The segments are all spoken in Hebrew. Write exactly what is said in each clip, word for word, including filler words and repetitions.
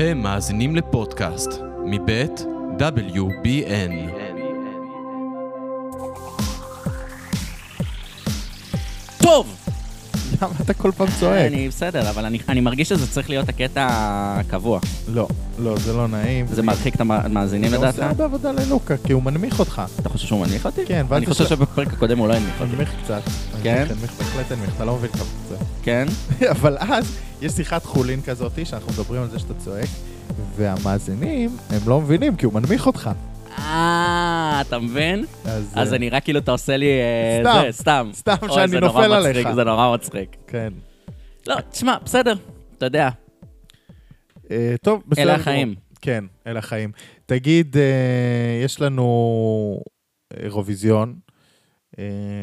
אתם מאזינים לפודקאסט מבית דאבליו בי אן. טוב! למה אתה כל פעם צועק? אני בסדר, אבל אני, אני מרגיש שזה צריך להיות הקטע הקבוע. לא, לא, זה לא נעים. זה מרחיק את המאזינים לדעתך? זה הרבה עבודה ללוקה, כי הוא מנמיך אותך. אתה חושב שהוא מנמיך אותי? כן. אני חושב שבפרק הקודם הוא לא ינמיך אותי. מנמיך קצת. כן? מנמיך בהחלט, מנמיך, אתה לא מבין כמה קצת. כן? אבל אז יש שיחת חולין כזאת שאנחנו מדברים על זה שאתה צועק, והמאזינים הם לא מבינים, כי הוא מנמיך אותך. אה, אתה מבין? אז אני רק כאילו אתה עושה לי זה, סתם. סתם שאני נופל עליך. זה נורא מצחיק. כן. לא, תשמע, בסדר, אתה יודע. טוב, בסדר. אלה החיים. כן, אלה החיים. תגיד, יש לנו אירוויזיון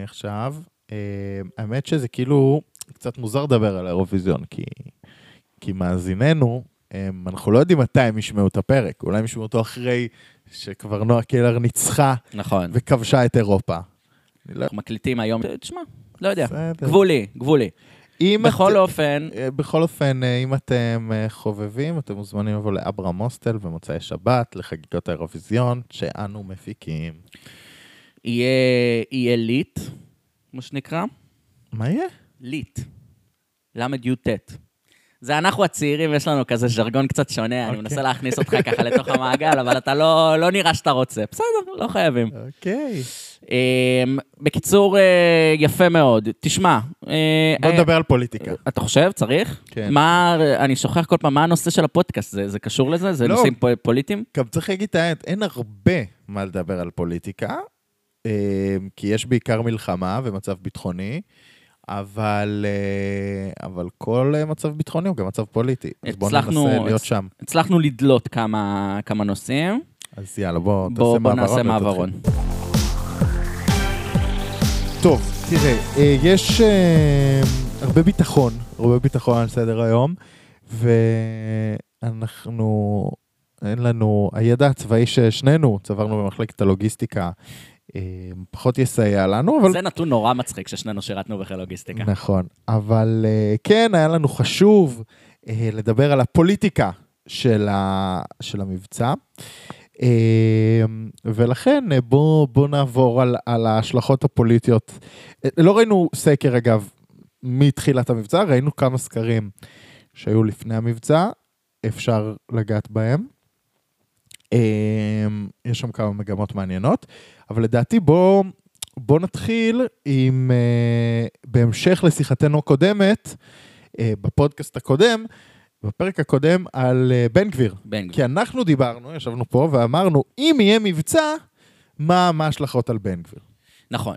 עכשיו. האמת שזה כאילו קצת מוזר לדבר על האירוויזיון, כי מאזיננו, אנחנו לא יודעים מתי הם ישמעו את הפרק. אולי הם ישמעו אותו אחרי שכבר נועה קלר ניצחה וכבשה את אירופה. אנחנו מקליטים היום, תשמע, לא יודע, גבולי, גבולי. בכל אופן, בכל אופן, אם אתם חובבים, אתם מוזמנים לבוא לאברהם הוסטל ומוצאי שבת, לחגיגות האירוויזיון שאנו מפיקים. יהיה ליט, כמו שנקרא. מה יהיה? ליט. למד יו טט. זה אנחנו הצעירים, יש לנו כזה ז'רגון קצת שונה, אני מנסה להכניס אותך ככה לתוך המעגל, אבל אתה לא נראה שאתה רוצה. בסדר, לא חייבים. אוקיי. בקיצור, יפה מאוד. תשמע. בוא נדבר על פוליטיקה. אתה חושב? צריך? כן. מה, אני שוכח כל פעם, מה הנושא של הפודקאסט? זה קשור לזה? זה נושאים פוליטיים? גם צריך להגיד את האמת, אין הרבה מה לדבר על פוליטיקה, כי יש בעיקר מלחמה ומצב ביטחוני, אבל, אבל כל מצב ביטחוני הוא גם מצב פוליטי. אז בואו ננסה להיות שם. הצלחנו לדלות כמה, כמה נושאים. אז יאללה, בואו בוא, בוא נעשה מעברון. טוב, תראה, יש הרבה ביטחון, הרבה ביטחון על סדר היום, ואנחנו, אין לנו, הידע הצבאי ששנינו צברנו במחלקת הלוגיסטיקה, פחות יסייע לנו, אבל... זה נתון נורא מצחיק ששנינו שירתנו בחיל לוגיסטיקה. נכון, אבל כן, היה לנו חשוב לדבר על הפוליטיקה של המבצע, ולכן בואו נעבור על ההשלכות הפוליטיות. לא ראינו סקר, אגב, מתחילת המבצע, ראינו כמה סקרים שהיו לפני המבצע, אפשר לגעת בהם. יש שם כמה מגמות מעניינות, אבל לדעתי בוא, בוא נתחיל עם, בהמשך לשיחתנו הקודמת, בפודקאסט הקודם, בפרק הקודם על בן גביר. בן גביר. כי אנחנו דיברנו, ישבנו פה ואמרנו, אם יהיה מבצע, מה ההשלכות על בן גביר? נכון.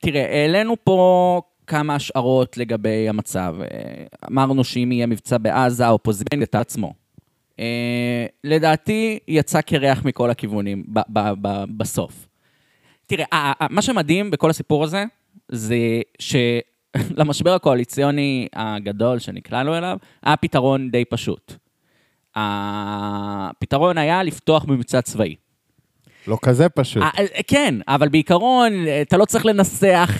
תראה, העלינו פה כמה השערות לגבי המצב. אמרנו שאם יהיה מבצע בעזה, האופוזיציה את עצמו. Uh, לדעתי יצא כריח מכל הכיוונים ב- ב- ב- בסוף. תראה, ה- ה- מה שמדהים בכל הסיפור הזה, זה שלמשבר הקואליציוני הגדול שנקלענו אליו, היה פתרון די פשוט. הפתרון היה לפתוח מבצע צבאי. לא כזה פשוט. כן, אבל בעיקרון, אתה לא צריך לנסח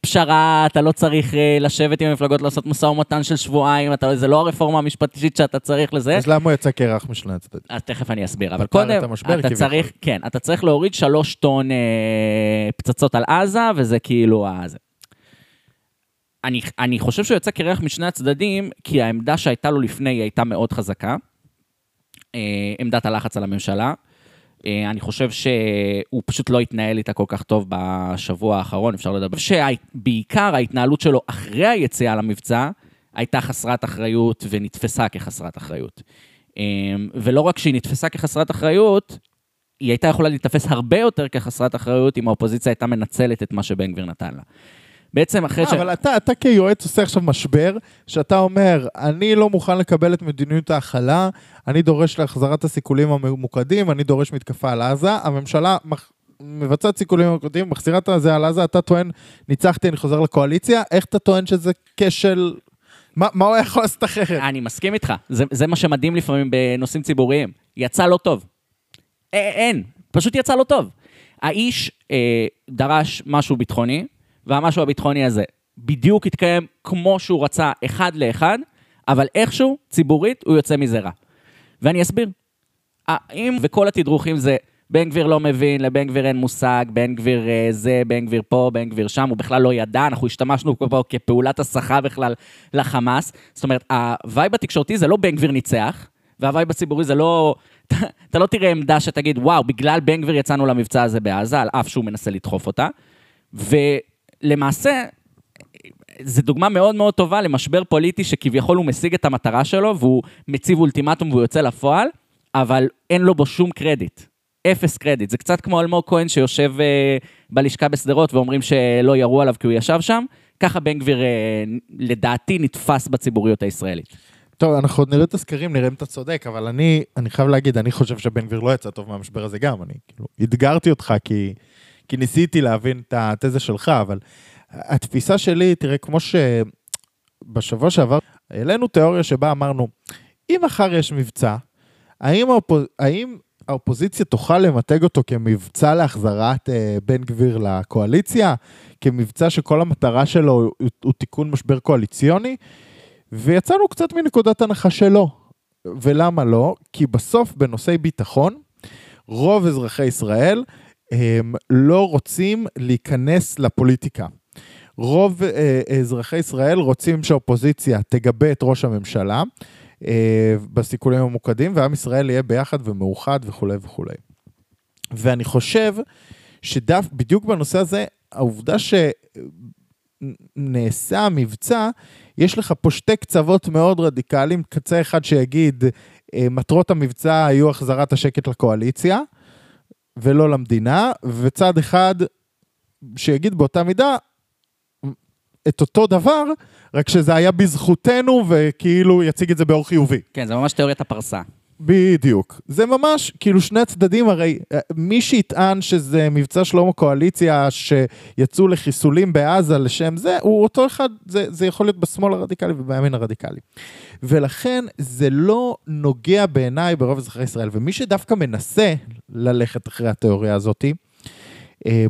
פשרה, אתה לא צריך לשבת עם המפלגות לעשות משא ומתן של שבועיים, זה לא הרפורמה המשפטית שאתה צריך לזה. אז למה הוא יצא קרח משני הצדדים? אז תכף אני אסביר, אבל קודם, אתה צריך להוריד שלוש טון פצצות על עזה, וזה כאילו הזה. אני חושב שהוא יצא קרח משני הצדדים, כי העמדה שהייתה לו לפני היא הייתה מאוד חזקה, עמדת הלחץ על הממשלה, אני חושב שהוא פשוט לא התנהל איתה כל כך טוב בשבוע האחרון, אפשר לדבר. שבעיקר ההתנהלות שלו אחרי היציאה למבצע, הייתה חסרת אחריות ונתפסה כחסרת אחריות. ולא רק שהיא נתפסה כחסרת אחריות, היא הייתה יכולה להתפס הרבה יותר כחסרת אחריות, אם האופוזיציה הייתה מנצלת את מה שבן גביר נתן לה. בעצם אחרי ש... אבל אתה, אתה כיועץ עושה עכשיו משבר, שאתה אומר, אני לא מוכן לקבל את מדיניות ההכלה, אני דורש להחזרת הסיכולים הממוקדים, אני דורש מתקפה על עזה, הממשלה מבצעת סיכולים הממוקדים, מחזירה את זה על עזה, אתה טוען, ניצחתי, אני חוזר לקואליציה, איך אתה טוען שזה כשל... מה, מה הוא יכול לעשות אחרת? אני מסכים איתך, זה, זה מה שמדהים לפעמים בנושאים ציבוריים, יצא לא טוב. אין, פשוט יצא לא טוב. האיש אה, דרש משהו ביטחוני, והמשהו הביטחוני הזה בדיוק התקיים כמו שהוא רצה אחד לאחד, אבל איכשהו, ציבורית, הוא יוצא מזה רע. ואני אסביר. האם, וכל התדרוכים זה, בן גביר לא מבין, לבן גביר אין מושג, בן גביר זה, בן גביר פה, בן גביר שם, הוא בכלל לא ידע, אנחנו השתמשנו פה כפעולת השכה בכלל לחמאס. זאת אומרת, הווייב התקשורתי זה לא בן גביר ניצח, והווייב הציבורי זה לא... אתה לא תראה עמדה שתגיד, וואו, בגלל בן גביר יצאנו למבצע הזה בעזה, על אף שהוא מנסה לדחוף אותה. ולמעשה, זו דוגמה מאוד מאוד טובה למשבר פוליטי שכביכול הוא משיג את המטרה שלו, והוא מציב אולטימטום והוא יוצא לפועל, אבל אין לו בו שום קרדיט. אפס קרדיט. זה קצת כמו אלמוג כהן שיושב בלשכה בסדרות ואומרים שלא ירו עליו כי הוא ישב שם. ככה בן גביר, לדעתי, נתפס בציבוריות הישראלית. טוב, אנחנו עוד נראה את הסקרים, נראה אם אתה צודק, אבל אני, אני חייב להגיד, אני חושב שבן גביר לא יצא טוב מהמשבר הזה גם, אני כאילו, אתגרתי אותך כי, כי ניסיתי להבין את התזה שלך, אבל התפיסה שלי, תראה, כמו שבשבוע שעבר, העלינו תיאוריה שבה אמרנו, אם אחר יש מבצע, האם, האופוז... האם האופוזיציה תוכל למתג אותו כמבצע להחזרת אה, בן גביר לקואליציה, כמבצע שכל המטרה שלו הוא, הוא תיקון משבר קואליציוני, ויצאנו קצת מנקודת הנחה שלו. ולמה לא? כי בסוף בנושאי ביטחון, רוב אזרחי ישראל הם לא רוצים להיכנס לפוליטיקה. רוב אזרחי ישראל רוצים שהאופוזיציה תגבה את ראש הממשלה בסיכולים המוקדים, ועם ישראל יהיה ביחד ומאוחד וכו' וכו'. ואני חושב שדף בדיוק בנושא הזה, העובדה ש... נעשה המבצע, יש לך פה שתי קצוות מאוד רדיקליים, קצה אחד שיגיד, מטרות המבצע היו החזרת השקט לקואליציה, ולא למדינה, וצד אחד שיגיד באותה מידה, את אותו דבר, רק שזה היה בזכותנו, וכאילו יציג את זה באור חיובי. כן, זה ממש תיאוריית הפרסה. בדיוק. זה ממש, כאילו שני הצדדים, הרי מי שיטען שזה מבצע שלום הקואליציה שיצאו לחיסולים בעזה לשם זה, הוא אותו אחד, זה, זה יכול להיות בשמאל הרדיקלי ובימין הרדיקלי. ולכן זה לא נוגע בעיניי ברוב אזרחי ישראל, ומי שדווקא מנסה ללכת אחרי התיאוריה הזאת,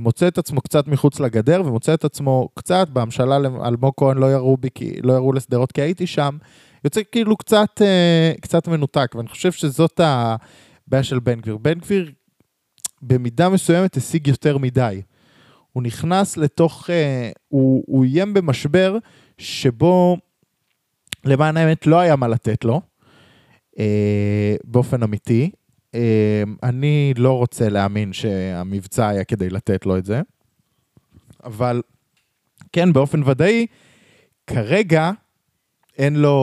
מוצא את עצמו קצת מחוץ לגדר, ומוצא את עצמו קצת, בהמשלה אלמוג כהן לא ירו בי, לא ירו לסדרות כי הייתי שם, יוצא כאילו קצת, קצת מנותק, ואני חושב שזאת הבעיה של בן גביר. בן גביר במידה מסוימת השיג יותר מדי. הוא נכנס לתוך, הוא, הוא יים במשבר שבו למען האמת לא היה מה לתת לו, באופן אמיתי. אני לא רוצה להאמין שהמבצע היה כדי לתת לו את זה, אבל כן, באופן ודאי, כרגע אין לו,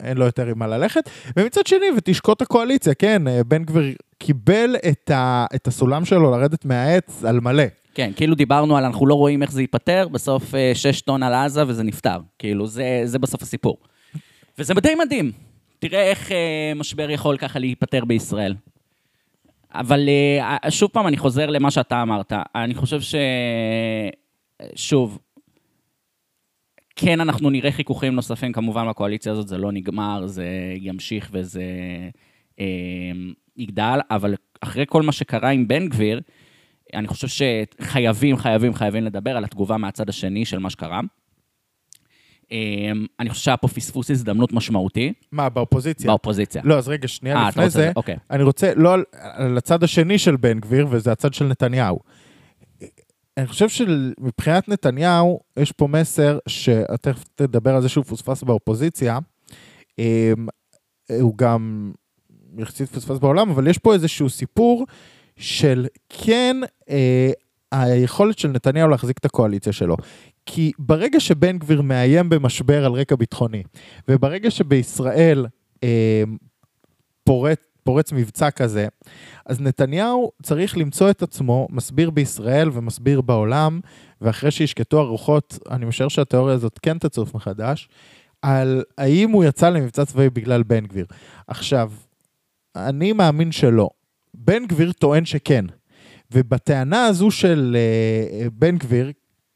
אין לו יותר עם מה ללכת. ומצד שני, ותשקוט הקואליציה, כן, בן גביר קיבל את, ה, את הסולם שלו לרדת מהעץ על מלא. כן, כאילו דיברנו על, אנחנו לא רואים איך זה ייפטר, בסוף שש טון על עזה וזה נפטר. כאילו, זה, זה בסוף הסיפור. וזה די מדהים. תראה איך משבר יכול ככה להיפטר בישראל. אבל שוב פעם, אני חוזר למה שאתה אמרת. אני חושב ש... שוב, כן, אנחנו נראה חיכוכים נוספים, כמובן, בקואליציה הזאת זה לא נגמר, זה ימשיך וזה אה, יגדל, אבל אחרי כל מה שקרה עם בן גביר, אני חושב שחייבים, חייבים, חייבים לדבר על התגובה מהצד השני של מה שקרה. אה, אני חושב שהיה פה פספוס הזדמנות משמעותי. מה, באופוזיציה? באופוזיציה. לא, אז רגע, שנייה, לפני זה, אוקיי. אני רוצה, לא על, על הצד השני של בן גביר, וזה הצד של נתניהו. אני חושב שמבחינת נתניהו, יש פה מסר שאתה תדבר על זה שהוא פוספס באופוזיציה, הוא גם יחסית פוספס בעולם, אבל יש פה איזשהו סיפור של כן היכולת של נתניהו להחזיק את הקואליציה שלו. כי ברגע שבן גביר מאיים במשבר על רקע ביטחוני, וברגע שבישראל פורט, פורץ מבצע כזה, אז נתניהו צריך למצוא את עצמו, מסביר בישראל ומסביר בעולם, ואחרי שישקטו הרוחות, אני משער שהתיאוריה הזאת כן תצוף מחדש, על האם הוא יצא למבצע צבאי בגלל בן גביר. עכשיו, אני מאמין שלא. בן גביר טוען שכן. ובטענה הזו של uh, בן גביר,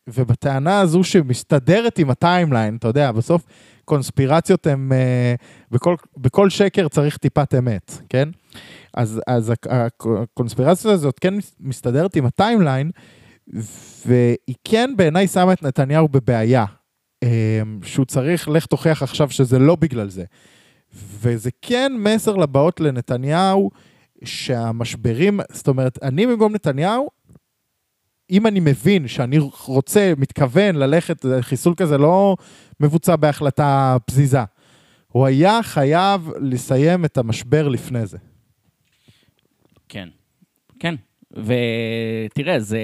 ובטענה הזו שמסתדרת עם הטיימליין, אתה יודע, בסוף קונספירציות הם, בכל, בכל שקר צריך טיפת אמת, כן? אז, אז הקונספירציה הזאת כן מסתדרת עם הטיימליין, והיא כן בעיניי שמה את נתניהו בבעיה, שהוא צריך, לך תוכח עכשיו שזה לא בגלל זה. וזה כן מסר לבאות לנתניהו, שהמשברים, זאת אומרת, אני במקום נתניהו, אם אני מבין שאני רוצה, מתכוון ללכת, חיסול כזה לא מבוצע בהחלטה פזיזה. הוא היה חייב לסיים את המשבר לפני זה. כן, כן. ותראה, זה...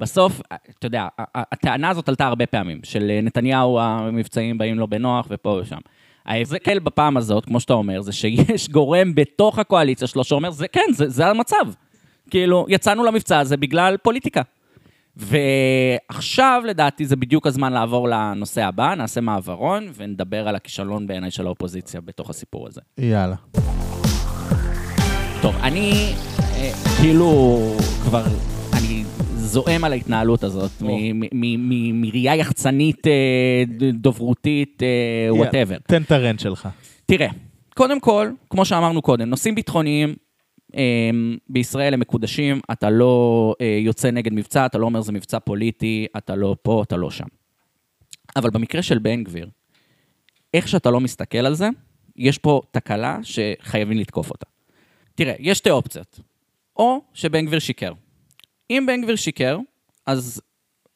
בסוף, אתה יודע, הטענה הזאת עלתה הרבה פעמים, של נתניהו המבצעים באים לו בנוח ופה ושם. ההבזקל בפעם הזאת, כמו שאתה אומר, זה שיש גורם בתוך הקואליציה שלו שאומר, זה כן, זה, זה המצב. כאילו, יצאנו למבצע הזה בגלל פוליטיקה. ועכשיו, לדעתי, זה בדיוק הזמן לעבור לנושא הבא, נעשה מעברון, ונדבר על הכישלון בעיניי של האופוזיציה בתוך הסיפור הזה. יאללה. טוב, אני, כאילו, כבר... זועם על ההתנהלות הזאת, מראייה יחצנית, דוברותית, whatever. תן את הרנט שלך. תראה, קודם כל, כמו שאמרנו קודם, נושאים ביטחוניים בישראל הם מקודשים, אתה לא יוצא נגד מבצע, אתה לא אומר זה מבצע פוליטי, אתה לא פה, אתה לא שם. אבל במקרה של בן גביר, איך שאתה לא מסתכל על זה, יש פה תקלה שחייבים לתקוף אותה. תראה, יש שתי אופציות. או שבן גביר שיקר. אם בן גביר שיקר, אז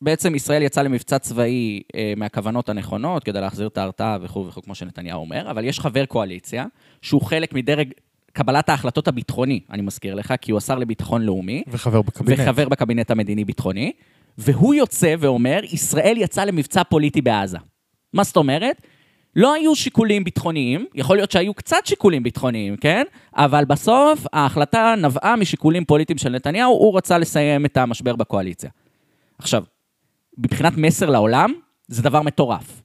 בעצם ישראל יצא למבצע צבאי מהכוונות הנכונות, כדי להחזיר את ההרתעה וכו' וכו', כמו שנתניהו אומר, אבל יש חבר קואליציה, שהוא חלק מדרג קבלת ההחלטות הביטחוני, אני מזכיר לך, כי הוא השר לביטחון לאומי, וחבר בקבינט, וחבר בקבינט המדיני-ביטחוני, והוא יוצא ואומר, ישראל יצא למבצע פוליטי בעזה. מה זאת אומרת? לא היו שיקולים ביטחוניים, יכול להיות שהיו קצת שיקולים ביטחוניים, כן? אבל בסוף ההחלטה נבעה משיקולים פוליטיים של נתניהו, הוא רצה לסיים את המשבר בקואליציה. עכשיו, מבחינת מסר לעולם, זה דבר מטורף.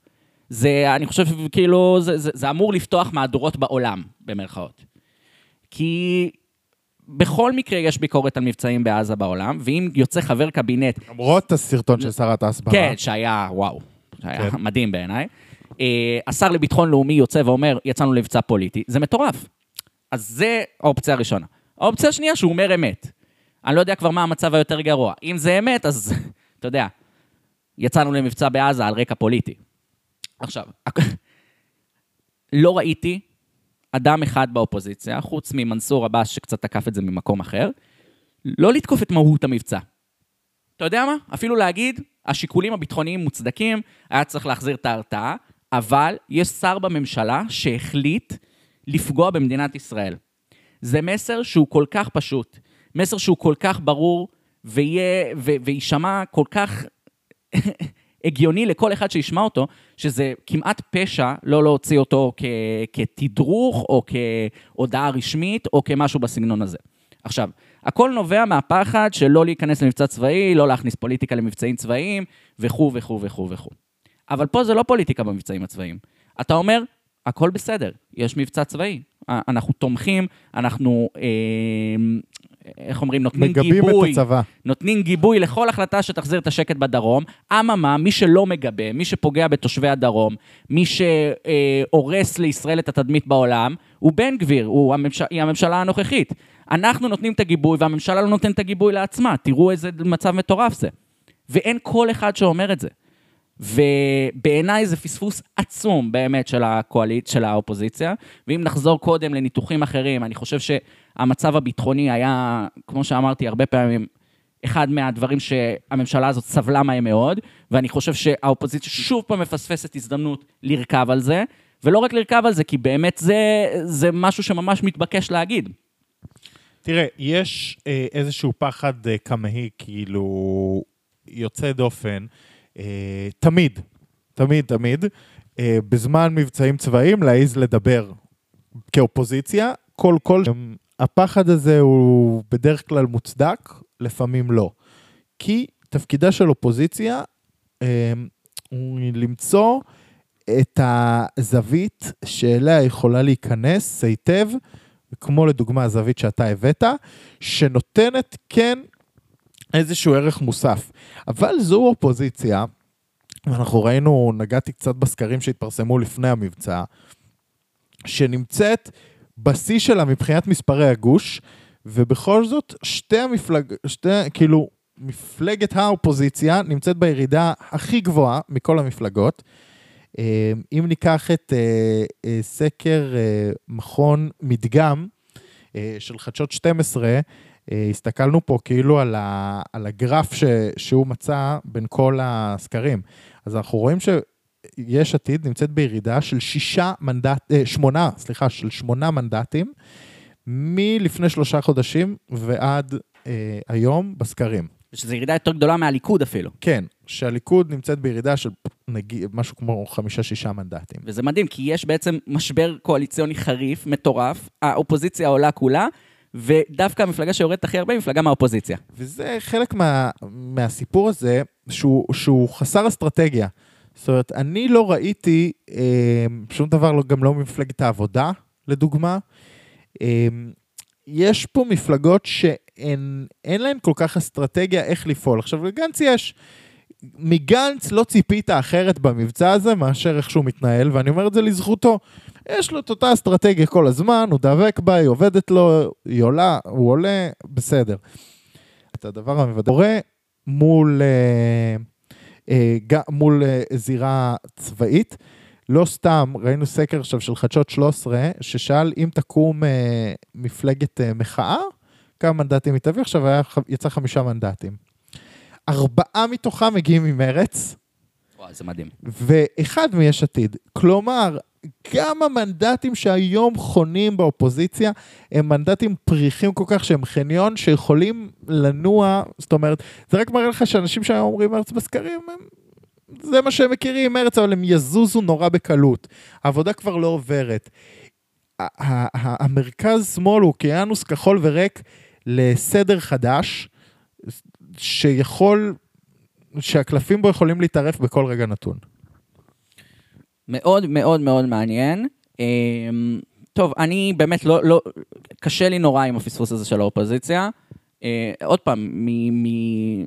זה, אני חושב, כאילו, זה, זה, זה אמור לפתוח מהדורות בעולם, במרכאות. כי בכל מקרה יש ביקורת על מבצעים בעזה בעולם, ואם יוצא חבר קבינט... למרות את הסרטון של שרת ההסברה. כן, שהיה, וואו, שהיה כן. מדהים בעיניי. השר לביטחון לאומי יוצא ואומר, יצאנו למבצע פוליטי, זה מטורף. אז זה האופציה הראשונה. האופציה השנייה שהוא אומר אמת. אני לא יודע כבר מה המצב היותר גרוע. אם זה אמת, אז אתה יודע, יצאנו למבצע בעזה על רקע פוליטי. עכשיו, לא ראיתי אדם אחד באופוזיציה, חוץ ממנסור עבאס שקצת תקף את זה ממקום אחר, לא לתקוף את מהות המבצע. אתה יודע מה? אפילו להגיד, השיקולים הביטחוניים מוצדקים, היה צריך להחזיר את ההרתעה, אבל יש שר בממשלה שהחליט לפגוע במדינת ישראל. זה מסר שהוא כל כך פשוט, מסר שהוא כל כך ברור, ויה, ו, וישמע כל כך הגיוני לכל אחד שישמע אותו, שזה כמעט פשע לא להוציא אותו כ, כתדרוך, או כהודעה רשמית, או כמשהו בסגנון הזה. עכשיו, הכל נובע מהפחד שלא להיכנס למבצע צבאי, לא להכניס פוליטיקה למבצעים צבאיים, וכו' וכו' וכו' וכו'. אבל פה זה לא פוליטיקה במבצעים הצבאיים. אתה אומר, הכל בסדר, יש מבצע צבאי. אנחנו תומכים, אנחנו, איך אומרים, נותנים גיבוי, נותנים גיבוי לכל החלטה שתחזיר את השקט בדרום. אממה, מי שלא מגבה, מי שפוגע בתושבי הדרום, מי שהורס לישראל את התדמית בעולם, הוא בן גביר, הוא הממשלה הנוכחית. אנחנו נותנים את הגיבוי, והממשלה לא נותנת את הגיבוי לעצמה. תראו איזה מצב מטורף זה. ואין כל אחד שאומר את זה. ובעיניי זה פספוס עצום באמת של הקואליט, של האופוזיציה. ואם נחזור קודם לניתוחים אחרים, אני חושב שהמצב הביטחוני היה, כמו שאמרתי הרבה פעמים, אחד מהדברים שהממשלה הזאת סבלה מהם מאוד, ואני חושב שהאופוזיציה שוב פעם מפספסת הזדמנות לרכב על זה, ולא רק לרכב על זה, כי באמת זה, זה משהו שממש מתבקש להגיד. תראה, יש אה, איזשהו פחד אה, כמהי, כאילו, יוצא דופן, אה, תמיד, תמיד, תמיד, אה, בזמן מבצעים צבאיים, להעיז לדבר כאופוזיציה, כל כל, הפחד הזה הוא בדרך כלל מוצדק, לפעמים לא. כי תפקידה של אופוזיציה, אה, הוא למצוא את הזווית שאליה יכולה להיכנס היטב, כמו לדוגמה הזווית שאתה הבאת, שנותנת כן איזשהו ערך מוסף. אבל זו אופוזיציה, ואנחנו ראינו, נגעתי קצת בסקרים שהתפרסמו לפני המבצע, שנמצאת בשיא שלה מבחינת מספרי הגוש, ובכל זאת שתי המפלג... שתי, כאילו, מפלגת האופוזיציה נמצאת בירידה הכי גבוהה מכל המפלגות. אם ניקח את סקר מכון מדגם של חדשות שתים עשרה, הסתכלנו פה כאילו על הגרף שהוא מצא בין כל הסקרים. אז אנחנו רואים שיש עתיד נמצאת בירידה של שישה מנדט, שמונה, סליחה, של שמונה מנדטים, מלפני שלושה חודשים ועד היום בסקרים. שזו ירידה יותר גדולה מהליכוד אפילו. כן, שהליכוד נמצאת בירידה של נגיד, משהו כמו חמישה-שישה מנדטים. וזה מדהים, כי יש בעצם משבר קואליציוני חריף, מטורף, האופוזיציה עולה כולה, ודווקא המפלגה שיורדת הכי הרבה, מפלגה מהאופוזיציה. וזה חלק מה, מהסיפור הזה, שהוא, שהוא חסר אסטרטגיה. זאת אומרת, אני לא ראיתי, אה, שום דבר לא, גם לא מפלגת העבודה, לדוגמה. אה, יש פה מפלגות ש... אין, אין להם כל כך אסטרטגיה איך לפעול. עכשיו, לגנץ יש, מגנץ לא ציפית אחרת במבצע הזה, מאשר איך שהוא מתנהל, ואני אומר את זה לזכותו. יש לו את אותה אסטרטגיה כל הזמן, הוא דבק בה, היא עובדת לו, היא עולה, הוא עולה, בסדר. את הדבר המבדל, הורה מול, אה, אה, ג, מול אה, זירה צבאית, לא סתם, ראינו סקר עכשיו של חדשות שלוש עשרה, ששאל אם תקום אה, מפלגת אה, מחאה, כמה מנדטים מתאבי, עכשיו היה, יצא חמישה מנדטים. ארבעה מתוכה מגיעים ממרץ. וואו, זה מדהים. ואחד מיש עתיד. כלומר, גם המנדטים שהיום חונים באופוזיציה, הם מנדטים פריחים כל כך שהם חניון, שיכולים לנוע, זאת אומרת, זה רק מראה לך שאנשים שהיום אומרים מרץ בסקרים, הם, זה מה שהם מכירים, מרץ, אבל הם יזוזו נורא בקלות. העבודה כבר לא עוברת. המרכז שמאל הוא כאנוס כחול ורק לסדר חדש שיכול, שהקלפים בו יכולים להתערף בכל רגע נתון. מאוד מאוד מאוד מעניין. טוב, אני באמת לא, לא, קשה לי נורא עם הפספוס הזה של האופוזיציה. עוד פעם,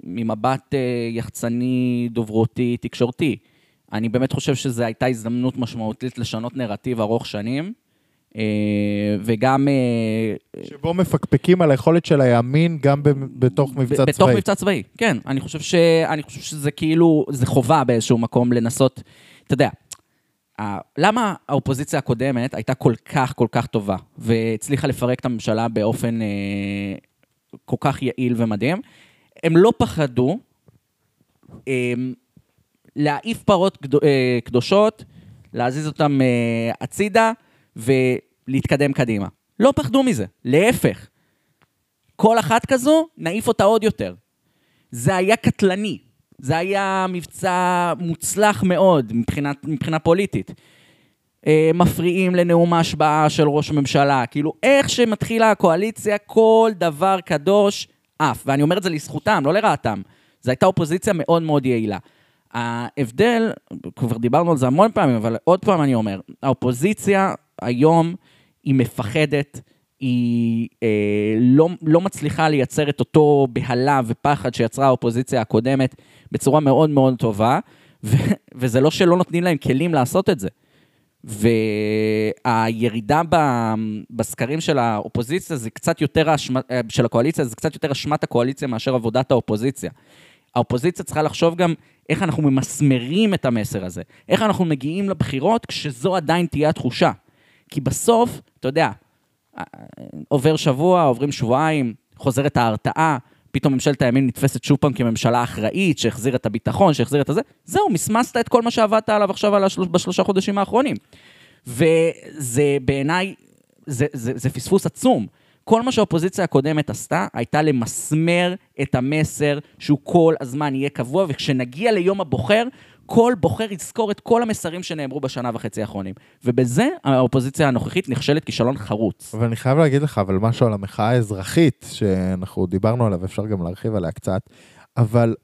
ממבט יחצני, דוברותי, תקשורתי. אני באמת חושב שזו הייתה הזדמנות משמעותית לשנות נרטיב ארוך שנים. וגם שבו מפקפקים על היכולת של הימין גם בתוך מבצע צבאי. בתוך מבצע צבאי, כן. אני חושב ש... אני חושב שזה כאילו, זה חובה באיזשהו מקום לנסות, אתה יודע, למה האופוזיציה הקודמת הייתה כל כך, כל כך טובה, והצליחה לפרק את הממשלה באופן כל כך יעיל ומדהים? הם לא פחדו להעיף פרות קדושות, להזיז אותם הצידה, ולהתקדם קדימה. לא פחדו מזה, להפך. כל אחת כזו, נעיף אותה עוד יותר. זה היה קטלני, זה היה מבצע מוצלח מאוד, מבחינת, מבחינה פוליטית. מפריעים לנאום ההשבעה של ראש הממשלה, כאילו איך שמתחילה הקואליציה, כל דבר קדוש אף, ואני אומר את זה לזכותם, לא לרעתם. זו הייתה אופוזיציה מאוד מאוד יעילה. ההבדל, כבר דיברנו על זה המון פעמים, אבל עוד פעם אני אומר, האופוזיציה היום היא מפחדת, היא אה, לא, לא מצליחה לייצר את אותו בהלה ופחד שיצרה האופוזיציה הקודמת בצורה מאוד מאוד טובה, ו, וזה לא שלא נותנים להם כלים לעשות את זה. והירידה ב, בסקרים של האופוזיציה זה קצת יותר השמה, של הקואליציה, זה קצת יותר אשמת הקואליציה מאשר עבודת האופוזיציה. האופוזיציה צריכה לחשוב גם איך אנחנו ממסמרים את המסר הזה, איך אנחנו מגיעים לבחירות כשזו עדיין תהיה התחושה. כי בסוף, אתה יודע, עובר שבוע, עוברים שבועיים, חוזרת ההרתעה, פתאום ממשלת הימין נתפסת שוב פעם כממשלה אחראית, שהחזיר את הביטחון, שהחזיר את הזה, זהו, מסמסת את כל מה שעבדת עליו עכשיו על השלוש, בשלושה חודשים האחרונים. וזה בעיניי, זה, זה, זה פספוס עצום. כל מה שהאופוזיציה הקודמת עשתה, הייתה למסמר את המסר שהוא כל הזמן יהיה קבוע, וכשנגיע ליום הבוחר, כל בוחר יזכור את כל המסרים שנאמרו בשנה וחצי האחרונים. ובזה האופוזיציה הנוכחית נכשלת כישלון חרוץ. אבל אני חייב להגיד לך, אבל משהו על המחאה האזרחית, שאנחנו דיברנו עליו, אפשר גם להרחיב עליה קצת, אבל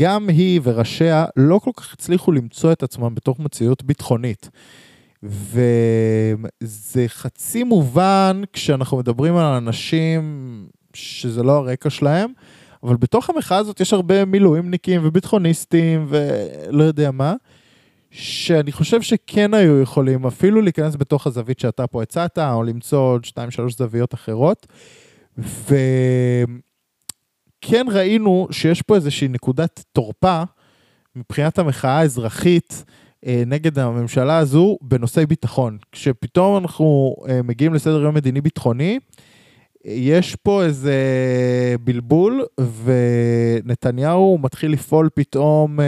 גם היא וראשיה לא כל כך הצליחו למצוא את עצמם בתוך מציאות ביטחונית. וזה חצי מובן כשאנחנו מדברים על אנשים שזה לא הרקע שלהם, אבל בתוך המחאה הזאת יש הרבה מילואימניקים וביטחוניסטים ולא יודע מה, שאני חושב שכן היו יכולים אפילו להיכנס בתוך הזווית שאתה פה הצעת, או למצוא עוד שתיים שלוש זוויות אחרות, ו... כן ראינו שיש פה איזושהי נקודת תורפה, מבחינת המחאה האזרחית, נגד הממשלה הזו, בנושאי ביטחון. כשפתאום אנחנו מגיעים לסדר יום מדיני ביטחוני, יש פה איזה בלבול, ונתניהו מתחיל לפעול פתאום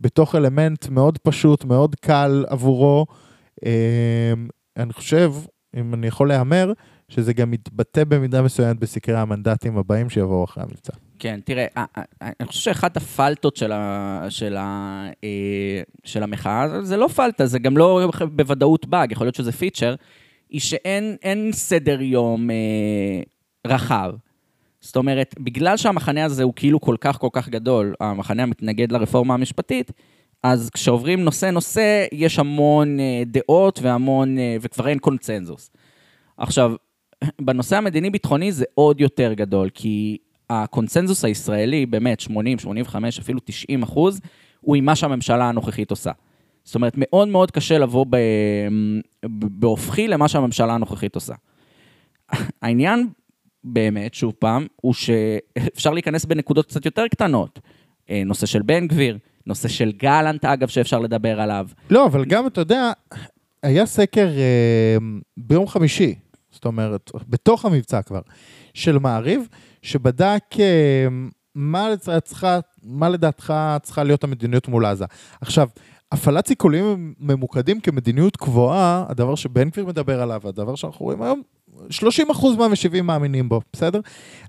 בתוך אלמנט מאוד פשוט, מאוד קל עבורו. אני חושב, אם אני יכול לאמר, שזה גם מתבטא במידה מסוימת בסקרי המנדטים הבאים שיבואו אחרי המבצע. כן, תראה, אני חושב שאחת הפלטות של, ה, של, ה, של המחאה, זה לא פלטה, זה גם לא בוודאות באג, יכול להיות שזה פיצ'ר, היא שאין אין סדר יום אה, רחב. זאת אומרת, בגלל שהמחנה הזה הוא כאילו כל כך כל כך גדול, המחנה המתנגד לרפורמה המשפטית, אז כשעוברים נושא נושא, יש המון אה, דעות והמון, אה, וכבר אין קונצנזוס. עכשיו, בנושא המדיני-ביטחוני זה עוד יותר גדול, כי הקונצנזוס הישראלי, באמת, שמונים, שמונים וחמש, אפילו תשעים אחוז, הוא עם מה שהממשלה הנוכחית עושה. זאת אומרת, מאוד מאוד קשה לבוא ב... בהופכי למה שהממשלה הנוכחית עושה. העניין, באמת, שוב פעם, הוא שאפשר להיכנס בנקודות קצת יותר קטנות. נושא של בן גביר, נושא של גלנט, אגב, שאפשר לדבר עליו. לא, אבל גם, אתה יודע, היה סקר ביום חמישי, זאת אומרת, בתוך המבצע כבר, של מעריב, שבדק מה, מה לדעתך צריכה להיות המדיניות מול עזה. עכשיו, הפעלת סיכולים ממוקדים כמדיניות קבועה, הדבר שבן גביר מדבר עליו, הדבר שאנחנו רואים היום, שלושים אחוז מהמשיבים מאמינים בו, בסדר?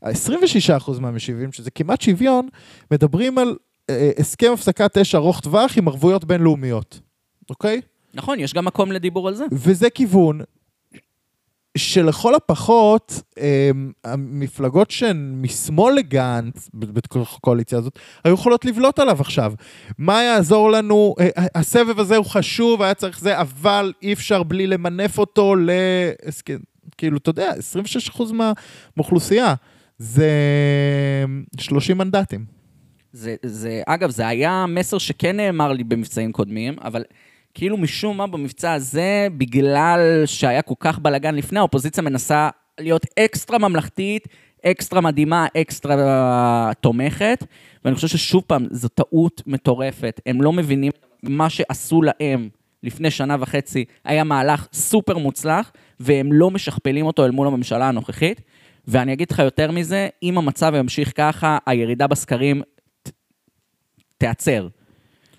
עשרים ושישה אחוז מהמשיבים, שזה כמעט שוויון, מדברים על הסכם הפסקת אש ארוך טווח עם ערבויות בינלאומיות, אוקיי? נכון, יש גם מקום לדיבור על זה. וזה כיוון שלכל הפחות, המפלגות שהן משמאל לגנץ, בקואליציה הזאת, היו יכולות לבלוט עליו עכשיו. מה יעזור לנו? הסבב הזה הוא חשוב, היה צריך זה, אבל אי אפשר בלי למנף אותו ל... כאילו, אתה יודע, עשרים ושש אחוז מהאוכלוסייה, זה שלושים מנדטים. זה, זה, אגב, זה היה מסר שכן נאמר לי במבצעים קודמים, אבל... כאילו משום מה במבצע הזה, בגלל שהיה כל כך בלגן לפני, האופוזיציה מנסה להיות אקסטרה ממלכתית, אקסטרה מדהימה, אקסטרה תומכת, ואני חושב ששוב פעם, זו טעות מטורפת, הם לא מבינים מה שעשו להם לפני שנה וחצי, היה מהלך סופר מוצלח, והם לא משכפלים אותו אל מול הממשלה הנוכחית, ואני אגיד לך יותר מזה, אם המצב ימשיך ככה, הירידה בסקרים ת... תיעצר.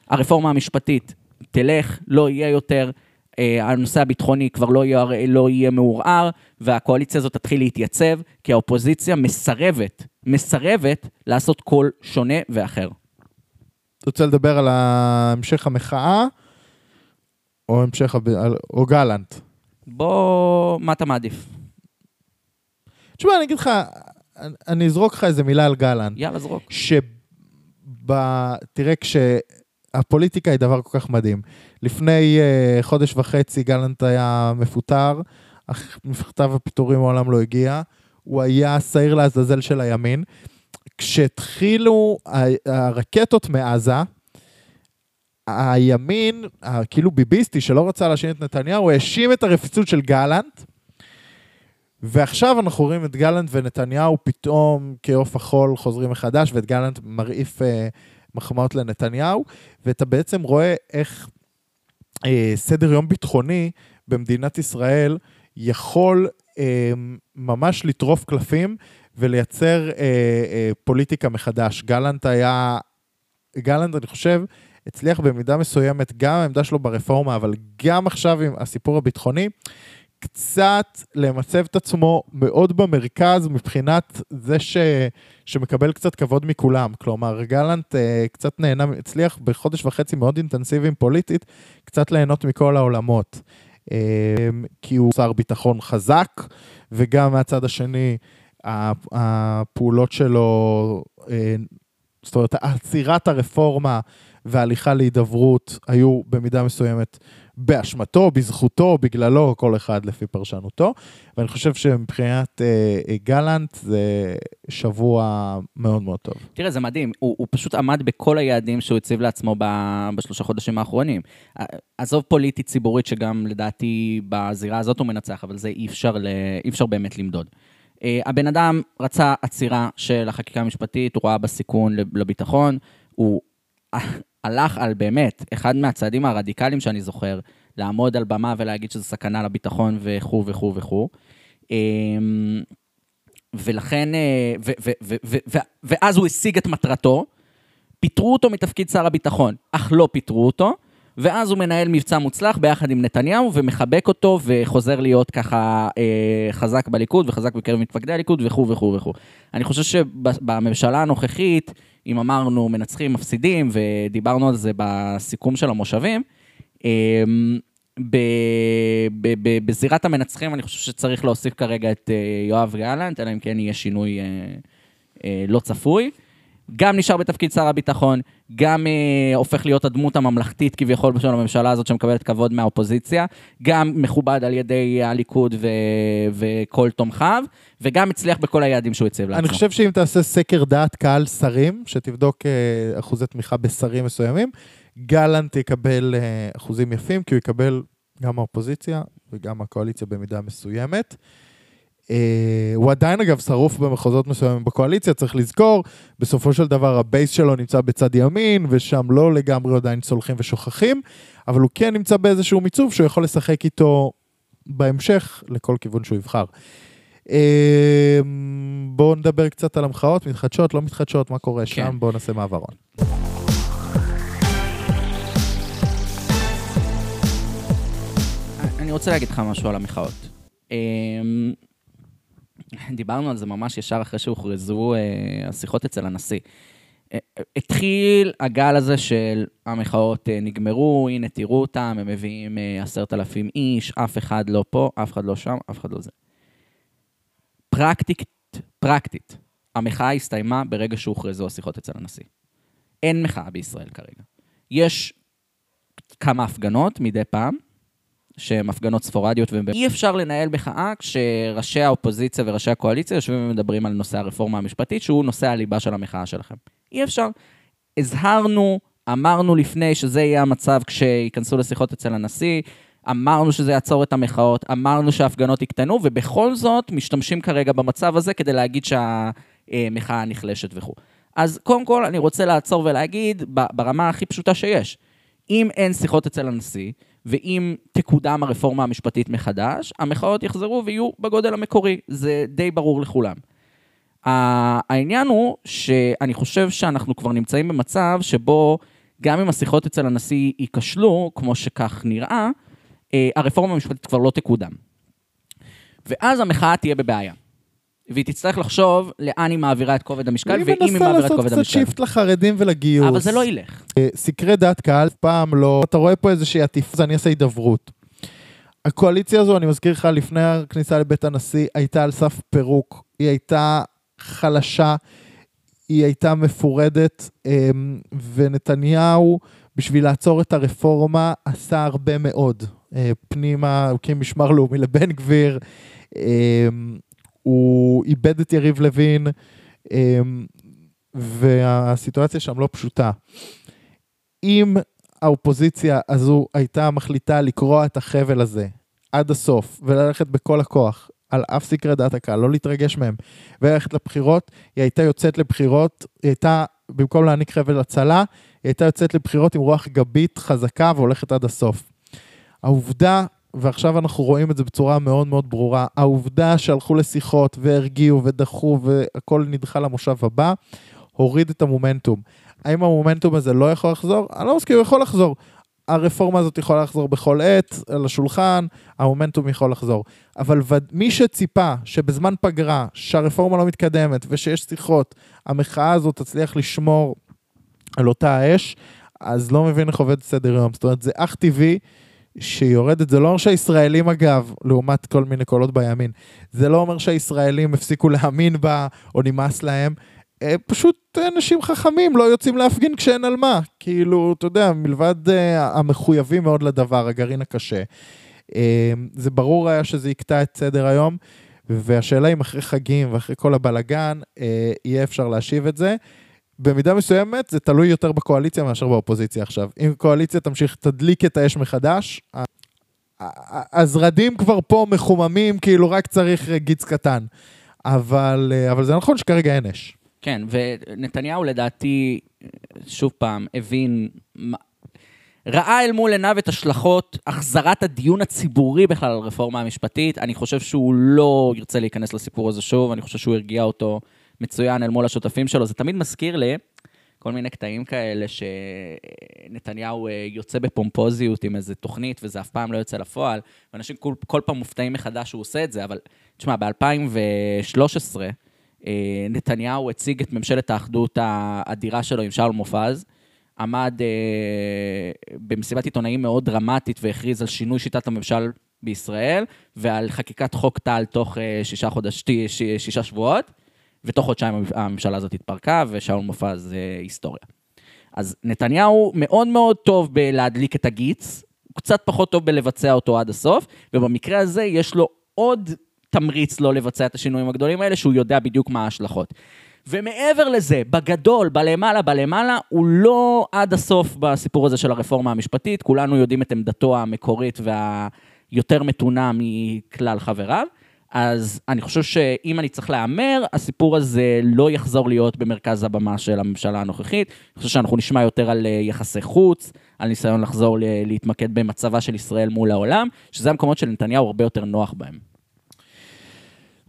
הרפורמה המשפטית, תלך, לא יהיה יותר, הנושא הביטחוני כבר לא יהיה, לא יהיה מעורער, והקואליציה הזאת תתחיל להתייצב, כי האופוזיציה מסרבת, מסרבת לעשות כל שונה ואחר. אתה רוצה לדבר על המשך המחאה, או המשך, או גלנט? בוא, מה אתה מעדיף? תשמע, אני אגיד לך, אני אזרוק לך איזה מילה על גלנט. יאללה, זרוק. שתראה כש... הפוליטיקה היא דבר כל כך מדהים. לפני uh, חודש וחצי גלנט היה מפוטר, אך מכתב הפיטורים העולם לא הגיע, הוא היה שעיר להזזל של הימין, כשהתחילו הרקטות מעזה, הימין, כאילו ביביסטי שלא רצה להשאין את נתניהו, הוא האשים את הרפיצות של גלנט, ועכשיו אנחנו רואים את גלנט ונתניהו פתאום כאוף החול חוזרים מחדש, ואת גלנט מרעיף... Uh, מחמאות לנתניהו, ואתה בעצם רואה איך אה, סדר יום ביטחוני במדינת ישראל יכול אה, ממש לטרוף קלפים ולייצר אה, אה, פוליטיקה מחדש. גלנט היה, גלנט אני חושב, הצליח במידה מסוימת גם העמדה שלו ברפורמה, אבל גם עכשיו עם הסיפור הביטחוני, קצת למצב את עצמו מאוד במרכז מבחינת זה ש... שמקבל קצת כבוד מכולם. כלומר, גלנט אה, קצת נהנה, הצליח בחודש וחצי מאוד אינטנסיביים פוליטית, קצת ליהנות מכל העולמות. אה, כי הוא שר ביטחון חזק, וגם מהצד השני, הפעולות שלו, אה, זאת אומרת, עצירת הרפורמה וההליכה להידברות היו במידה מסוימת באשמתו, בזכותו, בגללו, כל אחד לפי פרשנותו, ואני חושב שמבחינת אה, גלנט זה שבוע מאוד מאוד טוב. תראה, זה מדהים, הוא, הוא פשוט עמד בכל היעדים שהוא הציב לעצמו ב, בשלושה חודשים האחרונים. עזוב פוליטית ציבורית שגם לדעתי בזירה הזאת הוא מנצח, אבל זה אי אפשר, לא, אי אפשר באמת למדוד. הבן אדם רצה עצירה של החקיקה המשפטית, הוא רואה בסיכון לביטחון, הוא הלך על באמת, אחד מהצעדים הרדיקליים שאני זוכר, לעמוד על במה ולהגיד שזו סכנה לביטחון וכו וכו וכו. ולכן, ו, ו, ו, ו, ו, ואז הוא השיג את מטרתו, פיטרו אותו מתפקיד שר הביטחון, אך לא פיטרו אותו, ואז הוא מנהל מבצע מוצלח ביחד עם נתניהו, ומחבק אותו, וחוזר להיות ככה אה, חזק בליכוד, וחזק בקרב מתפקדי הליכוד, וכו' וכו' וכו'. אני חושב שבממשלה הנוכחית, אם אמרנו מנצחים מפסידים, ודיברנו על זה בסיכום של המושבים, אה, ב- ב- ב- בזירת המנצחים, אני חושב שצריך להוסיף כרגע את אה, יואב גלנט, אלא אם כן יהיה שינוי אה, אה, לא צפוי, גם נשאר בתפקיד שר הביטחון, גם אה, הופך להיות הדמות הממלכתית כביכול בשביל הממשלה הזאת שמקבלת כבוד מהאופוזיציה, גם מכובד על ידי הליכוד ו- וכל תומכיו, וגם הצליח בכל היעדים שהוא הציב לעצמו. אני חושב שאם תעשה סקר דעת קהל שרים, שתבדוק אה, אחוזי תמיכה בשרים מסוימים, גלנט יקבל אה, אחוזים יפים, כי הוא יקבל גם האופוזיציה וגם הקואליציה במידה מסוימת. הוא עדיין אגב שרוף במחוזות מסוימים בקואליציה, צריך לזכור, בסופו של דבר הבייס שלו נמצא בצד ימין, ושם לא לגמרי עדיין סולחים ושוכחים, אבל הוא כן נמצא באיזשהו מיצוב שהוא יכול לשחק איתו בהמשך לכל כיוון שהוא יבחר. בואו נדבר קצת על המחאות, מתחדשות, לא מתחדשות, מה קורה שם, בואו נעשה מעברון. אני רוצה להגיד לך משהו על המחאות. דיברנו על זה ממש ישר אחרי שהוכרזו השיחות אצל הנשיא. התחיל הגל הזה של המחאות נגמרו, הנה תראו אותם, הם מביאים עשרת אלפים איש, אף אחד לא פה, אף אחד לא שם, אף אחד לא זה. פרקטית, פרקטית, המחאה הסתיימה ברגע שהוכרזו השיחות אצל הנשיא. אין מחאה בישראל כרגע. יש כמה הפגנות מדי פעם, שהן הפגנות ספורדיות, ואי אפשר לנהל מחאה כשראשי האופוזיציה וראשי הקואליציה יושבים ומדברים על נושא הרפורמה המשפטית, שהוא נושא הליבה של המחאה שלכם. אי אפשר. הזהרנו, אמרנו לפני שזה יהיה המצב כשיכנסו לשיחות אצל הנשיא, אמרנו שזה יעצור את המחאות, אמרנו שההפגנות יקטנו, ובכל זאת משתמשים כרגע במצב הזה כדי להגיד שהמחאה נחלשת וכו'. אז קודם כל אני רוצה לעצור ולהגיד ברמה הכי פשוטה שיש. אם אין שיחות אצל הנשיא, ואם תקודם הרפורמה המשפטית מחדש, המחאות יחזרו ויהיו בגודל המקורי. זה די ברור לכולם. העניין הוא שאני חושב שאנחנו כבר נמצאים במצב שבו גם אם השיחות אצל הנשיא ייכשלו, כמו שכך נראה, הרפורמה המשפטית כבר לא תקודם. ואז המחאה תהיה בבעיה. והיא תצטרך לחשוב לאן היא מעבירה את כובד המשקל, ואם היא מעבירה את כובד המשקל. היא מנסה לעשות קצת שיפט לחרדים ולגיוס. אבל זה לא ילך. סקרי דעת קהל, פעם לא. אתה רואה פה איזושהי עטיפה, זה אני אעשה הידברות. הקואליציה הזו, אני מזכיר לך, לפני הכניסה לבית הנשיא, הייתה על סף פירוק, היא הייתה חלשה, היא הייתה מפורדת, ונתניהו, בשביל לעצור את הרפורמה, עשה הרבה מאוד. פנימה, הוקים משמר לאומי לבן גביר, הוא איבד את יריב לוין, והסיטואציה שם לא פשוטה. אם האופוזיציה הזו הייתה מחליטה לקרוע את החבל הזה עד הסוף, וללכת בכל הכוח, על אף סקרי דעת הקהל, לא להתרגש מהם, וללכת לבחירות, היא הייתה יוצאת לבחירות, היא הייתה, במקום להעניק חבל הצלה, היא הייתה יוצאת לבחירות עם רוח גבית חזקה, והולכת עד הסוף. העובדה, ועכשיו אנחנו רואים את זה בצורה מאוד מאוד ברורה, העובדה שהלכו לשיחות והרגיעו ודחו והכל נדחה למושב הבא, הוריד את המומנטום. האם המומנטום הזה לא יכול לחזור? אני לא מסכים, הוא יכול לחזור. הרפורמה הזאת יכולה לחזור בכל עת, על השולחן, המומנטום יכול לחזור. אבל מי שציפה שבזמן פגרה, שהרפורמה לא מתקדמת ושיש שיחות, המחאה הזאת תצליח לשמור על אותה האש, אז לא מבין איך עובד סדר יום. זאת אומרת, זה אך טבעי, שיורדת, זה לא אומר שהישראלים אגב, לעומת כל מיני קולות בימין, זה לא אומר שהישראלים הפסיקו להאמין בה, או נמאס להם, פשוט אנשים חכמים לא יוצאים להפגין כשאין על מה, כאילו, אתה יודע, מלבד המחויבים מאוד לדבר, הגרעין הקשה, זה ברור היה שזה יקטע את סדר היום, והשאלה אם אחרי חגים ואחרי כל הבלגן, יהיה אפשר להשיב את זה, במידה מסוימת זה תלוי יותר בקואליציה מאשר באופוזיציה עכשיו. אם קואליציה תמשיך, תדליק את האש מחדש, אז רדים כבר פה מחוממים, כאילו רק צריך גיץ קטן. אבל, אבל זה נכון שכרגע אין אש. כן, ונתניהו לדעתי, שוב פעם, הבין, ראה אל מול עיניו את השלכות, החזרת הדיון הציבורי בכלל על רפורמה המשפטית, אני חושב שהוא לא ירצה להיכנס לסיפור הזה שוב, אני חושב שהוא הרגיע אותו מצוין אל מול השותפים שלו, זה תמיד מזכיר לי, כל מיני קטעים כאלה שנתניהו יוצא בפומפוזיות עם איזו תוכנית, וזה אף פעם לא יוצא לפועל, ואנשים כל, כל פעם מופתעים מחדש שהוא עושה את זה, אבל תשמע, ב-אלפיים ושלוש עשרה נתניהו הציג את ממשלת האחדות האדירה שלו עם שאול מופז, עמד במסיבת עיתונאים מאוד דרמטית, והכריז על שינוי שיטת הממשל בישראל, ועל חקיקת חוק טל תוך שישה, חודש, שישה שבועות, ותוך חודשיים הממשלה הזאת התפרקה, ושאול מופז זה היסטוריה. אז נתניהו מאוד מאוד טוב בלהדליק את הגיץ, קצת פחות טוב בלבצע אותו עד הסוף, ובמקרה הזה יש לו עוד תמריץ לא לבצע את השינויים הגדולים האלה, שהוא יודע בדיוק מה ההשלכות. ומעבר לזה, בגדול, בלמעלה, בלמעלה, הוא לא עד הסוף בסיפור הזה של הרפורמה המשפטית, כולנו יודעים את עמדתו המקורית והיותר מתונה מכלל חבריו, אז אני חושב שאם אני צריך לאמר, הסיפור הזה לא יחזור להיות במרכז הבמה של הממשלה הנוכחית. אני חושב שאנחנו נשמע יותר על יחסי חוץ, על ניסיון לחזור להתמקד במצבה של ישראל מול העולם, שזה המקומות של נתניהו הרבה יותר נוח בהם.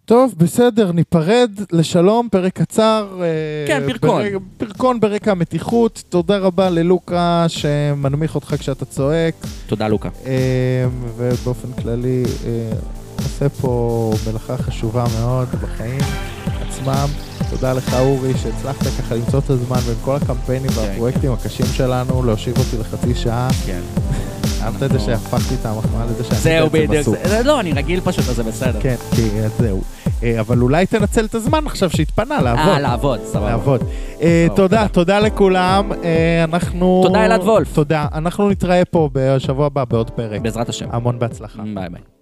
טוב, בסדר, ניפרד לשלום, פרק קצר. כן, פרקון. פרקון ברקע המתיחות. תודה רבה ללוקה שמנמיך אותך כשאתה צועק. תודה, לוקה. ובאופן כללי... עושה פה מלאכה חשובה מאוד בחיים עצמם. תודה לך אורי שהצלחת ככה למצוא את הזמן בין כל הקמפיינים והפרויקטים הקשים שלנו, להושיב אותי לחצי שעה. כן. אהבת את זה שהפכתי את המחמאה לזה שאני זהו בדיוק. לא, אני רגיל פשוט, אז זה בסדר. כן, כי זהו. אבל אולי תנצל את הזמן עכשיו שהתפנה לעבוד. אה, לעבוד, סבבה. לעבוד. תודה, תודה לכולם. אנחנו... תודה אלעד וולף. תודה. אנחנו נתראה פה בשבוע הבא בעוד פרק. בעזרת השם. המון בהצלחה. ביי ביי.